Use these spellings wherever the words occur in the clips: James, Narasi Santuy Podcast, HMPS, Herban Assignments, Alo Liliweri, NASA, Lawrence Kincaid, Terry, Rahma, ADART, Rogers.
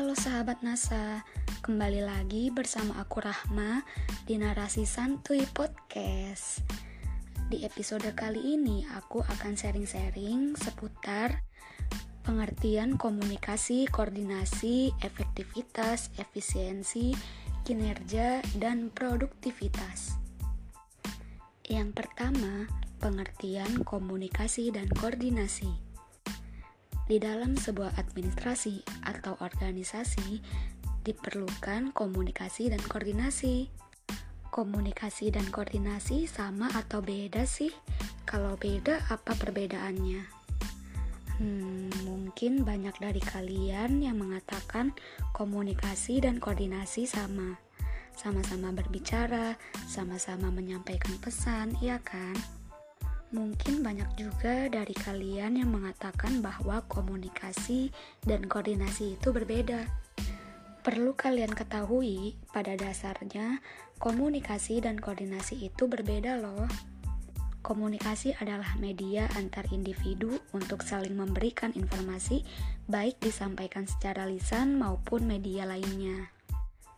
Halo sahabat NASA, kembali lagi bersama aku Rahma di Narasi Santuy Podcast. Di episode kali ini aku akan sharing-sharing seputar pengertian komunikasi, koordinasi, efektivitas, efisiensi, kinerja, dan produktivitas. Yang pertama, pengertian komunikasi dan koordinasi. Di dalam sebuah administrasi atau organisasi diperlukan komunikasi dan koordinasi. Komunikasi dan koordinasi sama atau beda sih? Kalau beda, apa perbedaannya? Mungkin banyak dari kalian yang mengatakan komunikasi dan koordinasi sama. Sama-sama berbicara, sama-sama menyampaikan pesan, iya kan? Mungkin banyak juga dari kalian yang mengatakan bahwa komunikasi dan koordinasi itu berbeda. Perlu kalian ketahui, pada dasarnya komunikasi dan koordinasi itu berbeda loh. Komunikasi adalah media antar individu untuk saling memberikan informasi, baik disampaikan secara lisan maupun media lainnya.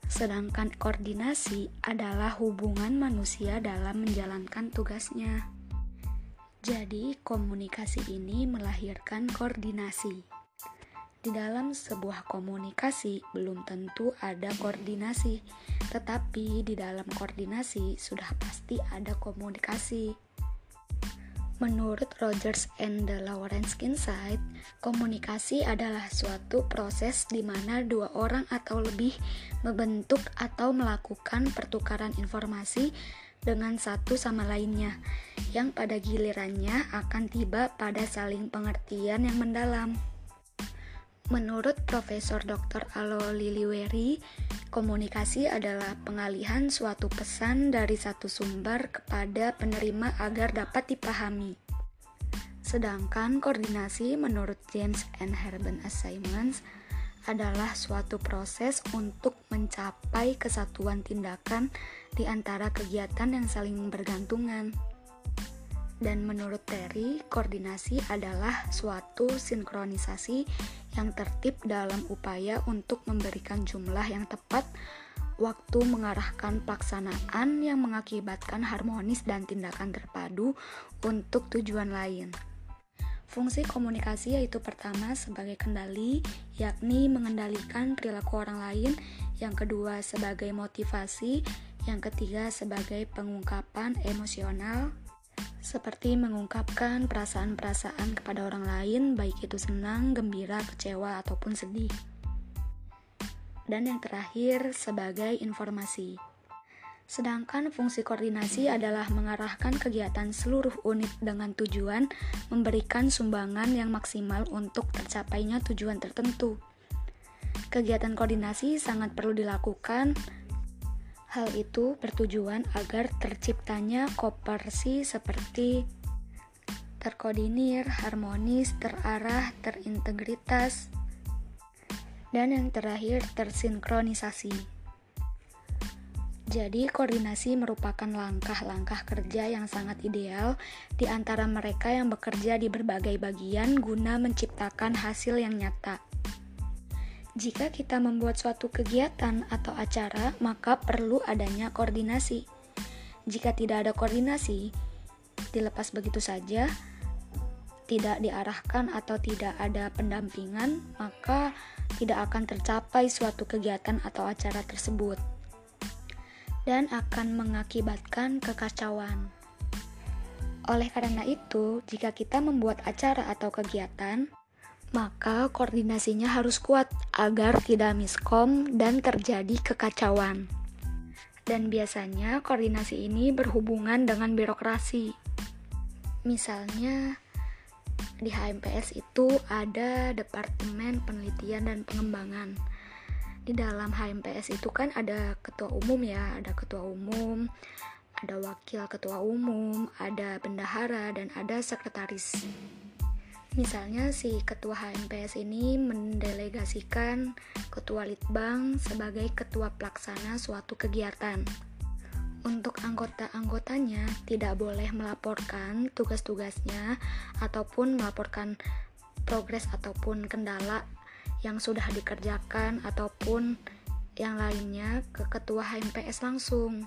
Sedangkan koordinasi adalah hubungan manusia dalam menjalankan tugasnya. Jadi, komunikasi ini melahirkan koordinasi. Di dalam sebuah komunikasi belum tentu ada koordinasi, tetapi di dalam koordinasi sudah pasti ada komunikasi. Menurut Rogers and Lawrence Kincaid, komunikasi adalah suatu proses di mana dua orang atau lebih membentuk atau melakukan pertukaran informasi dengan satu sama lainnya, yang pada gilirannya akan tiba pada saling pengertian yang mendalam. Menurut Profesor Dr. Alo Liliweri, komunikasi adalah pengalihan suatu pesan dari satu sumber kepada penerima agar dapat dipahami. Sedangkan koordinasi menurut James and Herban Assignments adalah suatu proses untuk mencapai kesatuan tindakan di antara kegiatan yang saling bergantungan. Dan menurut Terry, koordinasi adalah suatu sinkronisasi yang tertib dalam upaya untuk memberikan jumlah yang tepat, waktu mengarahkan pelaksanaan yang mengakibatkan harmonis dan tindakan terpadu untuk tujuan lain. Fungsi komunikasi yaitu pertama sebagai kendali, yakni mengendalikan perilaku orang lain, yang kedua sebagai motivasi, yang ketiga sebagai pengungkapan emosional, seperti mengungkapkan perasaan-perasaan kepada orang lain, baik itu senang, gembira, kecewa, ataupun sedih. Dan yang terakhir sebagai informasi. Sedangkan fungsi koordinasi adalah mengarahkan kegiatan seluruh unit dengan tujuan memberikan sumbangan yang maksimal untuk tercapainya tujuan tertentu. Kegiatan koordinasi sangat perlu dilakukan. Hal itu bertujuan agar terciptanya koperasi seperti terkoordinir, harmonis, terarah, terintegritas, dan yang terakhir tersinkronisasi. Jadi, koordinasi merupakan langkah-langkah kerja yang sangat ideal di antara mereka yang bekerja di berbagai bagian guna menciptakan hasil yang nyata. Jika kita membuat suatu kegiatan atau acara, maka perlu adanya koordinasi. Jika tidak ada koordinasi, dilepas begitu saja, tidak diarahkan atau tidak ada pendampingan, maka tidak akan tercapai suatu kegiatan atau acara tersebut, dan akan mengakibatkan kekacauan. Oleh karena itu, jika kita membuat acara atau kegiatan, maka koordinasinya harus kuat agar tidak miskom dan terjadi kekacauan. Dan biasanya koordinasi ini berhubungan dengan birokrasi. Misalnya, di HMPS itu ada Departemen Penelitian dan Pengembangan. Di dalam HMPS itu kan ada ketua umum ya, ada wakil ketua umum, ada bendahara, dan ada sekretaris. Misalnya si ketua HMPS ini mendelegasikan ketua litbang sebagai ketua pelaksana suatu kegiatan. Untuk anggota-anggotanya tidak boleh melaporkan tugas-tugasnya ataupun melaporkan progres ataupun kendala yang sudah dikerjakan ataupun yang lainnya ke ketua HMPS langsung.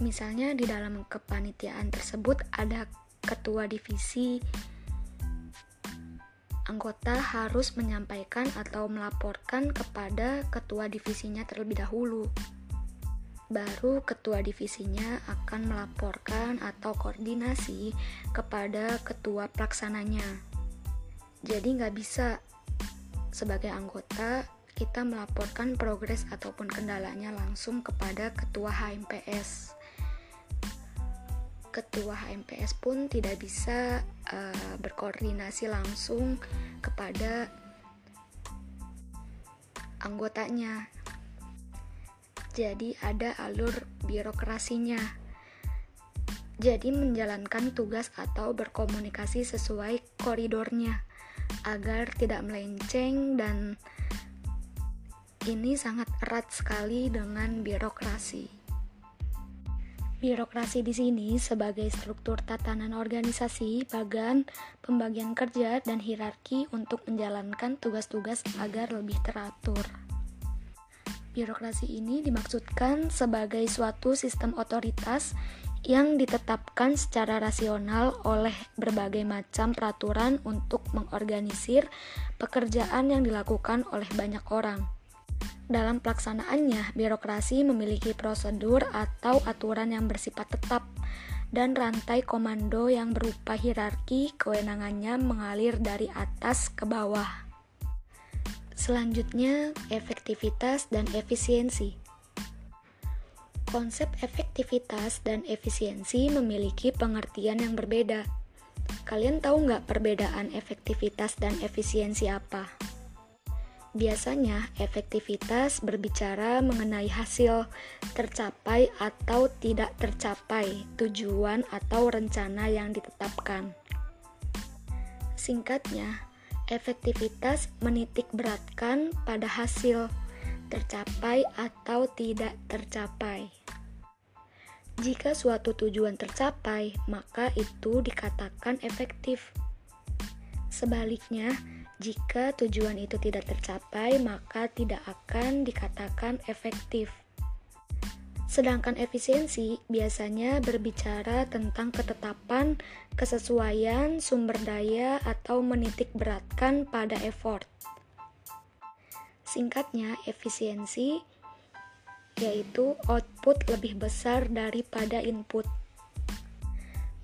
Misalnya di dalam kepanitiaan tersebut ada ketua divisi, anggota harus menyampaikan atau melaporkan kepada ketua divisinya terlebih dahulu. Baru ketua divisinya akan melaporkan atau koordinasi kepada ketua pelaksananya. Jadi nggak bisa sebagai anggota kita melaporkan progres ataupun kendalanya langsung kepada ketua HMPS. Ketua HMPS pun tidak bisa berkoordinasi langsung kepada anggotanya. Jadi ada alur birokrasinya. Jadi menjalankan tugas atau berkomunikasi sesuai koridornya agar tidak melenceng, dan ini sangat erat sekali dengan birokrasi. Birokrasi di sini sebagai struktur tatanan organisasi, bagan, pembagian kerja, dan hierarki untuk menjalankan tugas-tugas agar lebih teratur. Birokrasi ini dimaksudkan sebagai suatu sistem otoritas yang ditetapkan secara rasional oleh berbagai macam peraturan untuk mengorganisir pekerjaan yang dilakukan oleh banyak orang. Dalam pelaksanaannya, birokrasi memiliki prosedur atau aturan yang bersifat tetap dan rantai komando yang berupa hierarki kewenangannya mengalir dari atas ke bawah. Selanjutnya, efektivitas dan efisiensi. Konsep efektivitas dan efisiensi memiliki pengertian yang berbeda. Kalian tahu nggak perbedaan efektivitas dan efisiensi apa? Biasanya, efektivitas berbicara mengenai hasil tercapai atau tidak tercapai, tujuan atau rencana yang ditetapkan. Singkatnya, efektivitas menitik beratkan pada hasil tercapai atau tidak tercapai. Jika suatu tujuan tercapai, maka itu dikatakan efektif. Sebaliknya, jika tujuan itu tidak tercapai, maka tidak akan dikatakan efektif. Sedangkan efisiensi biasanya berbicara tentang ketetapan, kesesuaian, sumber daya, atau menitik beratkan pada effort. Singkatnya, efisiensi yaitu output lebih besar daripada input.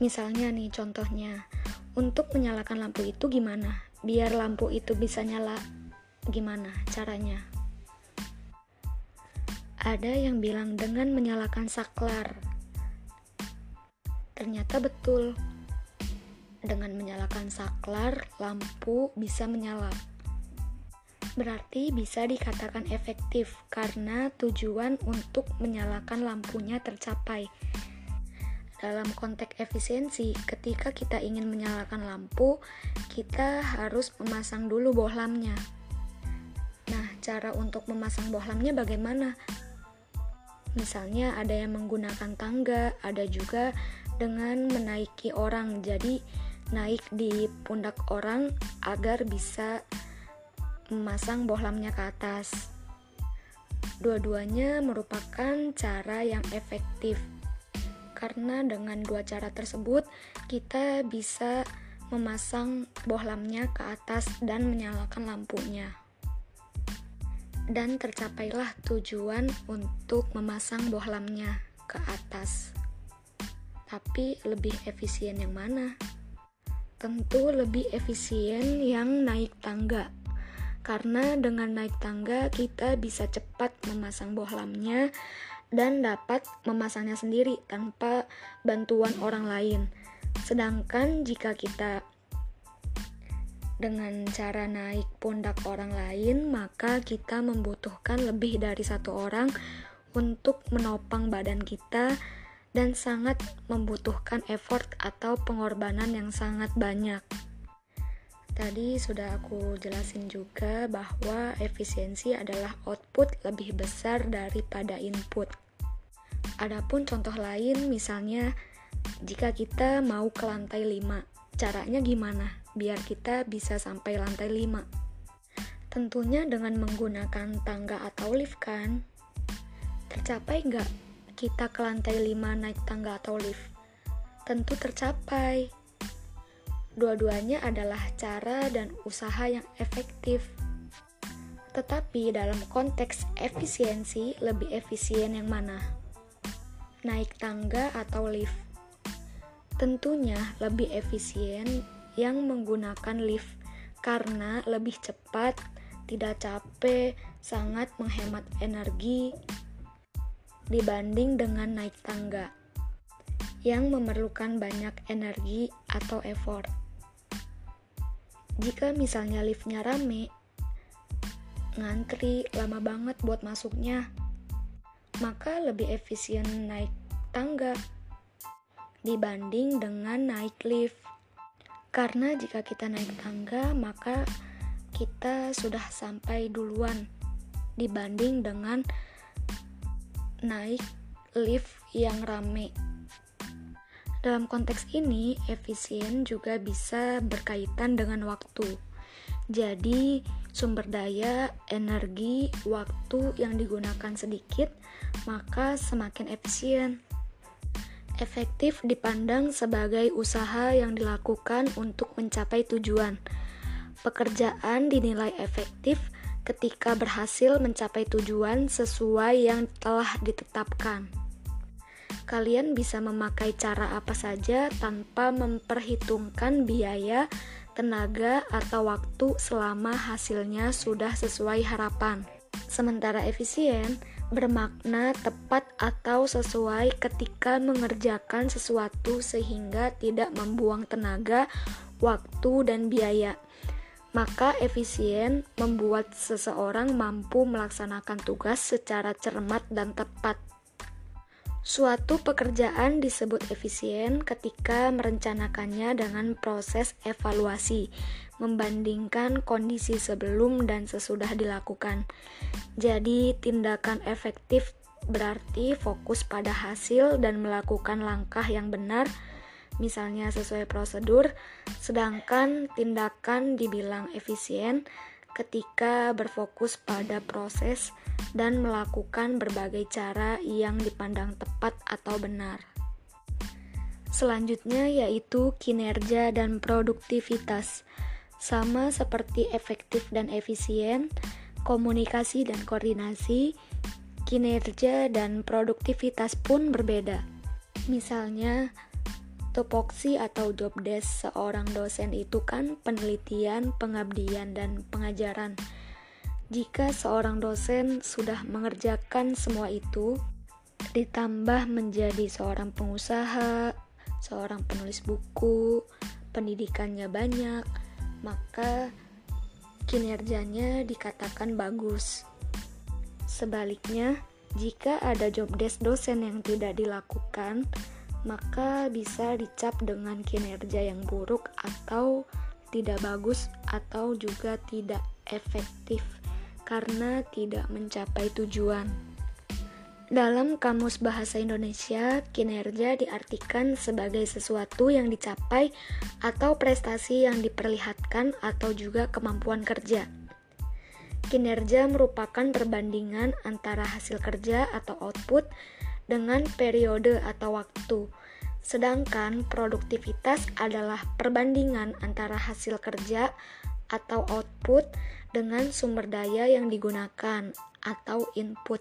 Misalnya nih contohnya, untuk menyalakan lampu itu gimana? Biar lampu itu bisa nyala, gimana caranya? Ada yang bilang dengan menyalakan saklar. Ternyata betul. Dengan menyalakan saklar, lampu bisa menyala. Berarti bisa dikatakan efektif karena tujuan untuk menyalakan lampunya tercapai. Dalam konteks efisiensi, ketika kita ingin menyalakan lampu, kita harus memasang dulu bohlamnya. Nah, cara untuk memasang bohlamnya bagaimana? Misalnya ada yang menggunakan tangga, ada juga dengan menaiki orang. Jadi, naik di pundak orang agar bisa memasang bohlamnya ke atas. Dua-duanya merupakan cara yang efektif. Karena dengan dua cara tersebut, kita bisa memasang bohlamnya ke atas dan menyalakan lampunya. Dan tercapailah tujuan untuk memasang bohlamnya ke atas. Tapi lebih efisien yang mana? Tentu lebih efisien yang naik tangga. Karena dengan naik tangga, kita bisa cepat memasang bohlamnya dan dapat memasangnya sendiri tanpa bantuan orang lain. Sedangkan jika kita dengan cara naik pundak orang lain, maka kita membutuhkan lebih dari satu orang untuk menopang badan kita dan sangat membutuhkan effort atau pengorbanan yang sangat banyak. Tadi sudah aku jelasin juga bahwa efisiensi adalah output lebih besar daripada input. Adapun contoh lain, misalnya jika kita mau ke lantai 5, caranya gimana biar kita bisa sampai lantai 5? Tentunya dengan menggunakan tangga atau lift kan? Tercapai nggak kita ke lantai 5 naik tangga atau lift? Tentu tercapai. Dua-duanya adalah cara dan usaha yang efektif. Tetapi dalam konteks efisiensi, lebih efisien yang mana? Naik tangga atau lift? Tentunya lebih efisien yang menggunakan lift karena lebih cepat, tidak capek, sangat menghemat energi dibanding dengan naik tangga yang memerlukan banyak energi atau effort. Jika misalnya liftnya rame, ngantri lama banget buat masuknya, maka lebih efisien naik tangga dibanding dengan naik lift. Karena jika kita naik tangga, maka kita sudah sampai duluan dibanding dengan naik lift yang rame. Dalam konteks ini, efisien juga bisa berkaitan dengan waktu. Jadi, sumber daya, energi, waktu yang digunakan sedikit, maka semakin efisien. Efektif dipandang sebagai usaha yang dilakukan untuk mencapai tujuan. Pekerjaan dinilai efektif ketika berhasil mencapai tujuan sesuai yang telah ditetapkan. Kalian bisa memakai cara apa saja tanpa memperhitungkan biaya, tenaga, atau waktu selama hasilnya sudah sesuai harapan. Sementara efisien bermakna tepat atau sesuai ketika mengerjakan sesuatu sehingga tidak membuang tenaga, waktu, dan biaya. Maka efisien membuat seseorang mampu melaksanakan tugas secara cermat dan tepat. Suatu pekerjaan disebut efisien ketika merencanakannya dengan proses evaluasi, membandingkan kondisi sebelum dan sesudah dilakukan. Jadi, tindakan efektif berarti fokus pada hasil dan melakukan langkah yang benar, misalnya sesuai prosedur, sedangkan tindakan dibilang efisien ketika berfokus pada proses dan melakukan berbagai cara yang dipandang tepat atau benar. Selanjutnya yaitu kinerja dan produktivitas. Sama seperti efektif dan efisien, komunikasi dan koordinasi, kinerja dan produktivitas pun berbeda. Misalnya, tupoksi atau job desk seorang dosen itu kan penelitian, pengabdian, dan pengajaran. Jika seorang dosen sudah mengerjakan semua itu, ditambah menjadi seorang pengusaha, seorang penulis buku, pendidikannya banyak, maka kinerjanya dikatakan bagus. Sebaliknya, jika ada job desk dosen yang tidak dilakukan, maka bisa dicap dengan kinerja yang buruk atau tidak bagus atau juga tidak efektif karena tidak mencapai tujuan. Dalam Kamus Bahasa Indonesia, kinerja diartikan sebagai sesuatu yang dicapai atau prestasi yang diperlihatkan atau juga kemampuan kerja. Kinerja merupakan perbandingan antara hasil kerja atau output dengan periode atau waktu. Sedangkan produktivitas adalah perbandingan antara hasil kerja atau output dengan sumber daya yang digunakan atau input.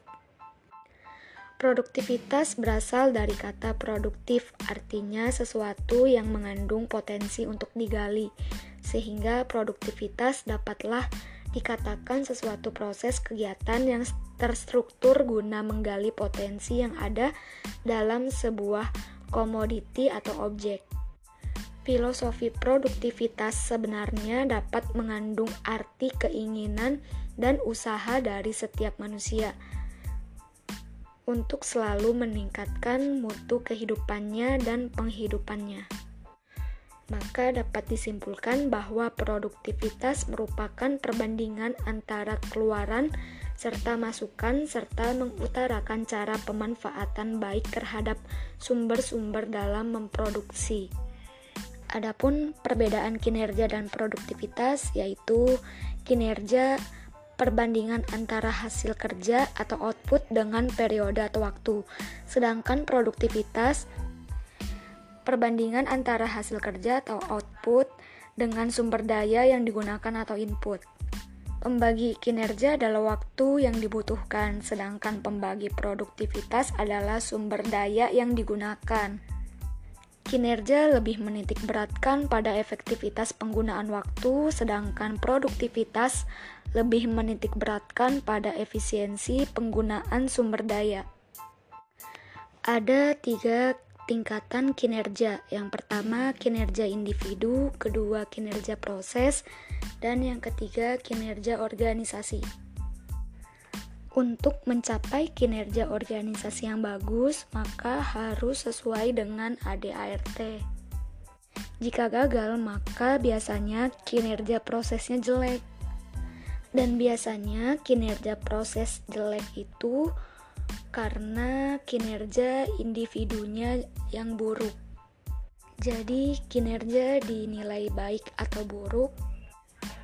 Produktivitas berasal dari kata produktif, artinya sesuatu yang mengandung potensi untuk digali, sehingga produktivitas dapatlah dikatakan sesuatu proses kegiatan yang terstruktur guna menggali potensi yang ada dalam sebuah komoditi atau objek. Filosofi produktivitas sebenarnya dapat mengandung arti keinginan dan usaha dari setiap manusia untuk selalu meningkatkan mutu kehidupannya dan penghidupannya. Maka dapat disimpulkan bahwa produktivitas merupakan perbandingan antara keluaran serta masukan serta mengutarakan cara pemanfaatan baik terhadap sumber-sumber dalam memproduksi. Adapun perbedaan kinerja dan produktivitas yaitu kinerja perbandingan antara hasil kerja atau output dengan periode atau waktu. Sedangkan produktivitas, perbandingan antara hasil kerja atau output dengan sumber daya yang digunakan atau input. Pembagi kinerja adalah waktu yang dibutuhkan, sedangkan pembagi produktivitas adalah sumber daya yang digunakan. Kinerja lebih menitik beratkan pada efektivitas penggunaan waktu, sedangkan produktivitas lebih menitik beratkan pada efisiensi penggunaan sumber daya. Ada 3 tingkatan kinerja. Yang pertama, kinerja individu, kedua, kinerja proses, dan yang ketiga, kinerja organisasi. Untuk mencapai kinerja organisasi yang bagus, maka harus sesuai dengan ADART. Jika gagal, maka biasanya kinerja prosesnya jelek. Dan biasanya kinerja proses jelek itu karena kinerja individunya yang buruk. Jadi, kinerja dinilai baik atau buruk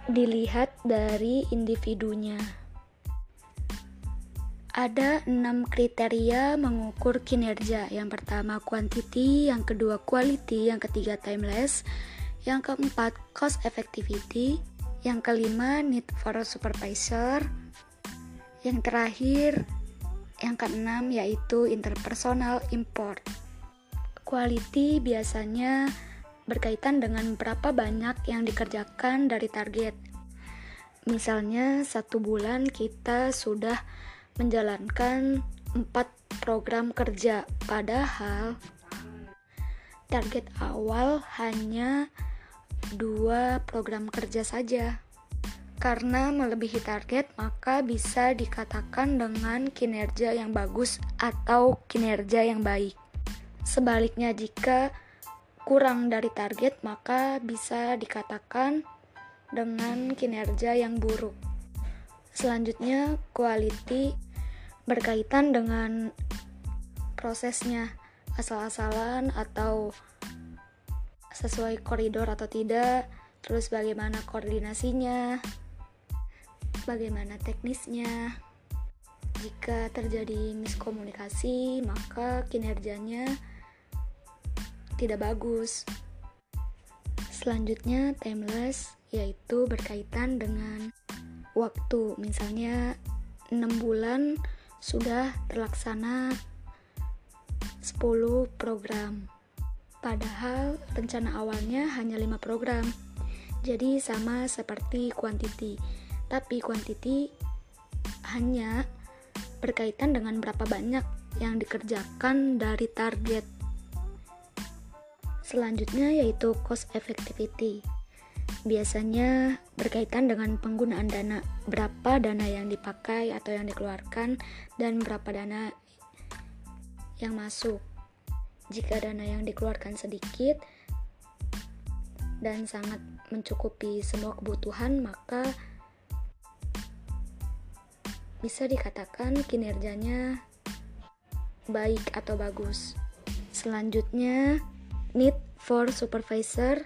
dilihat dari individunya. Ada 6 kriteria mengukur kinerja. Yang pertama quantity, yang kedua quality, yang ketiga timeless, yang keempat cost effectivity, yang kelima need for supervisor, yang terakhir yang keenam yaitu interpersonal import. Quality biasanya berkaitan dengan berapa banyak yang dikerjakan dari target. Misalnya 1 bulan kita sudah menjalankan 4 program kerja, padahal target awal hanya 2 program kerja saja. Karena melebihi target, maka bisa dikatakan dengan kinerja yang bagus atau kinerja yang baik. Sebaliknya, jika kurang dari target, maka bisa dikatakan dengan kinerja yang buruk. Selanjutnya, quality berkaitan dengan prosesnya, asal-asalan atau sesuai koridor atau tidak, terus bagaimana koordinasinya, bagaimana teknisnya. Jika terjadi miskomunikasi, maka kinerjanya tidak bagus. Selanjutnya, timeless, yaitu berkaitan dengan waktu, misalnya 6 bulan sudah terlaksana 10 program, padahal rencana awalnya hanya 5 program. Jadi sama seperti quantity, tapi quantity hanya berkaitan dengan berapa banyak yang dikerjakan dari target. Selanjutnya yaitu cost effectivity. Biasanya berkaitan dengan penggunaan dana, berapa dana yang dipakai atau yang dikeluarkan dan berapa dana yang masuk. Jika dana yang dikeluarkan sedikit dan sangat mencukupi semua kebutuhan, maka bisa dikatakan kinerjanya baik atau bagus. Selanjutnya, need for supervisor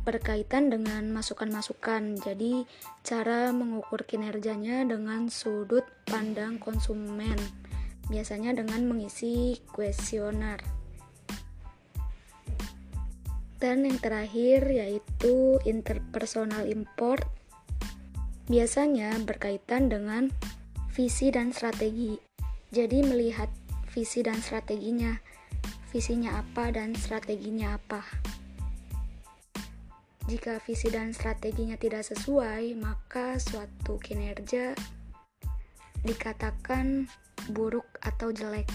berkaitan dengan masukan-masukan. Jadi cara mengukur kinerjanya dengan sudut pandang konsumen, biasanya dengan mengisi kuesioner. Dan yang terakhir yaitu interpersonal import, biasanya berkaitan dengan visi dan strategi. Jadi melihat visi dan strateginya, visinya apa dan strateginya apa. Jika visi dan strateginya tidak sesuai, maka suatu kinerja dikatakan buruk atau jelek.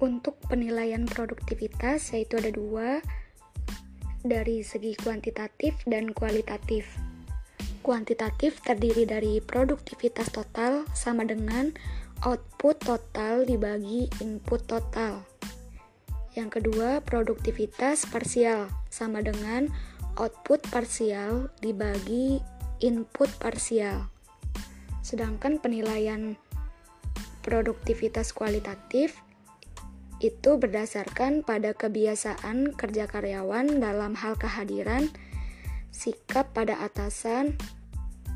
Untuk penilaian produktivitas, yaitu ada 2, dari segi kuantitatif dan kualitatif. Kuantitatif terdiri dari produktivitas total sama dengan output total dibagi input total. Yang kedua, produktivitas parsial sama dengan output parsial dibagi input parsial. Sedangkan penilaian produktivitas kualitatif itu berdasarkan pada kebiasaan kerja karyawan dalam hal kehadiran, sikap pada atasan,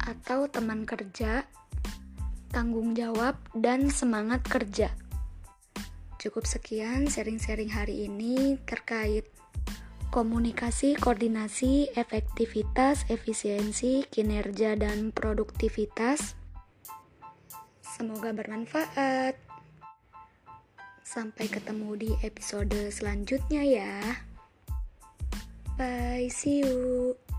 atau teman kerja, tanggung jawab, dan semangat kerja. Cukup sekian sharing-sharing hari ini terkait komunikasi, koordinasi, efektivitas, efisiensi, kinerja, dan produktivitas. Semoga bermanfaat. Sampai ketemu di episode selanjutnya ya. Bye, see you.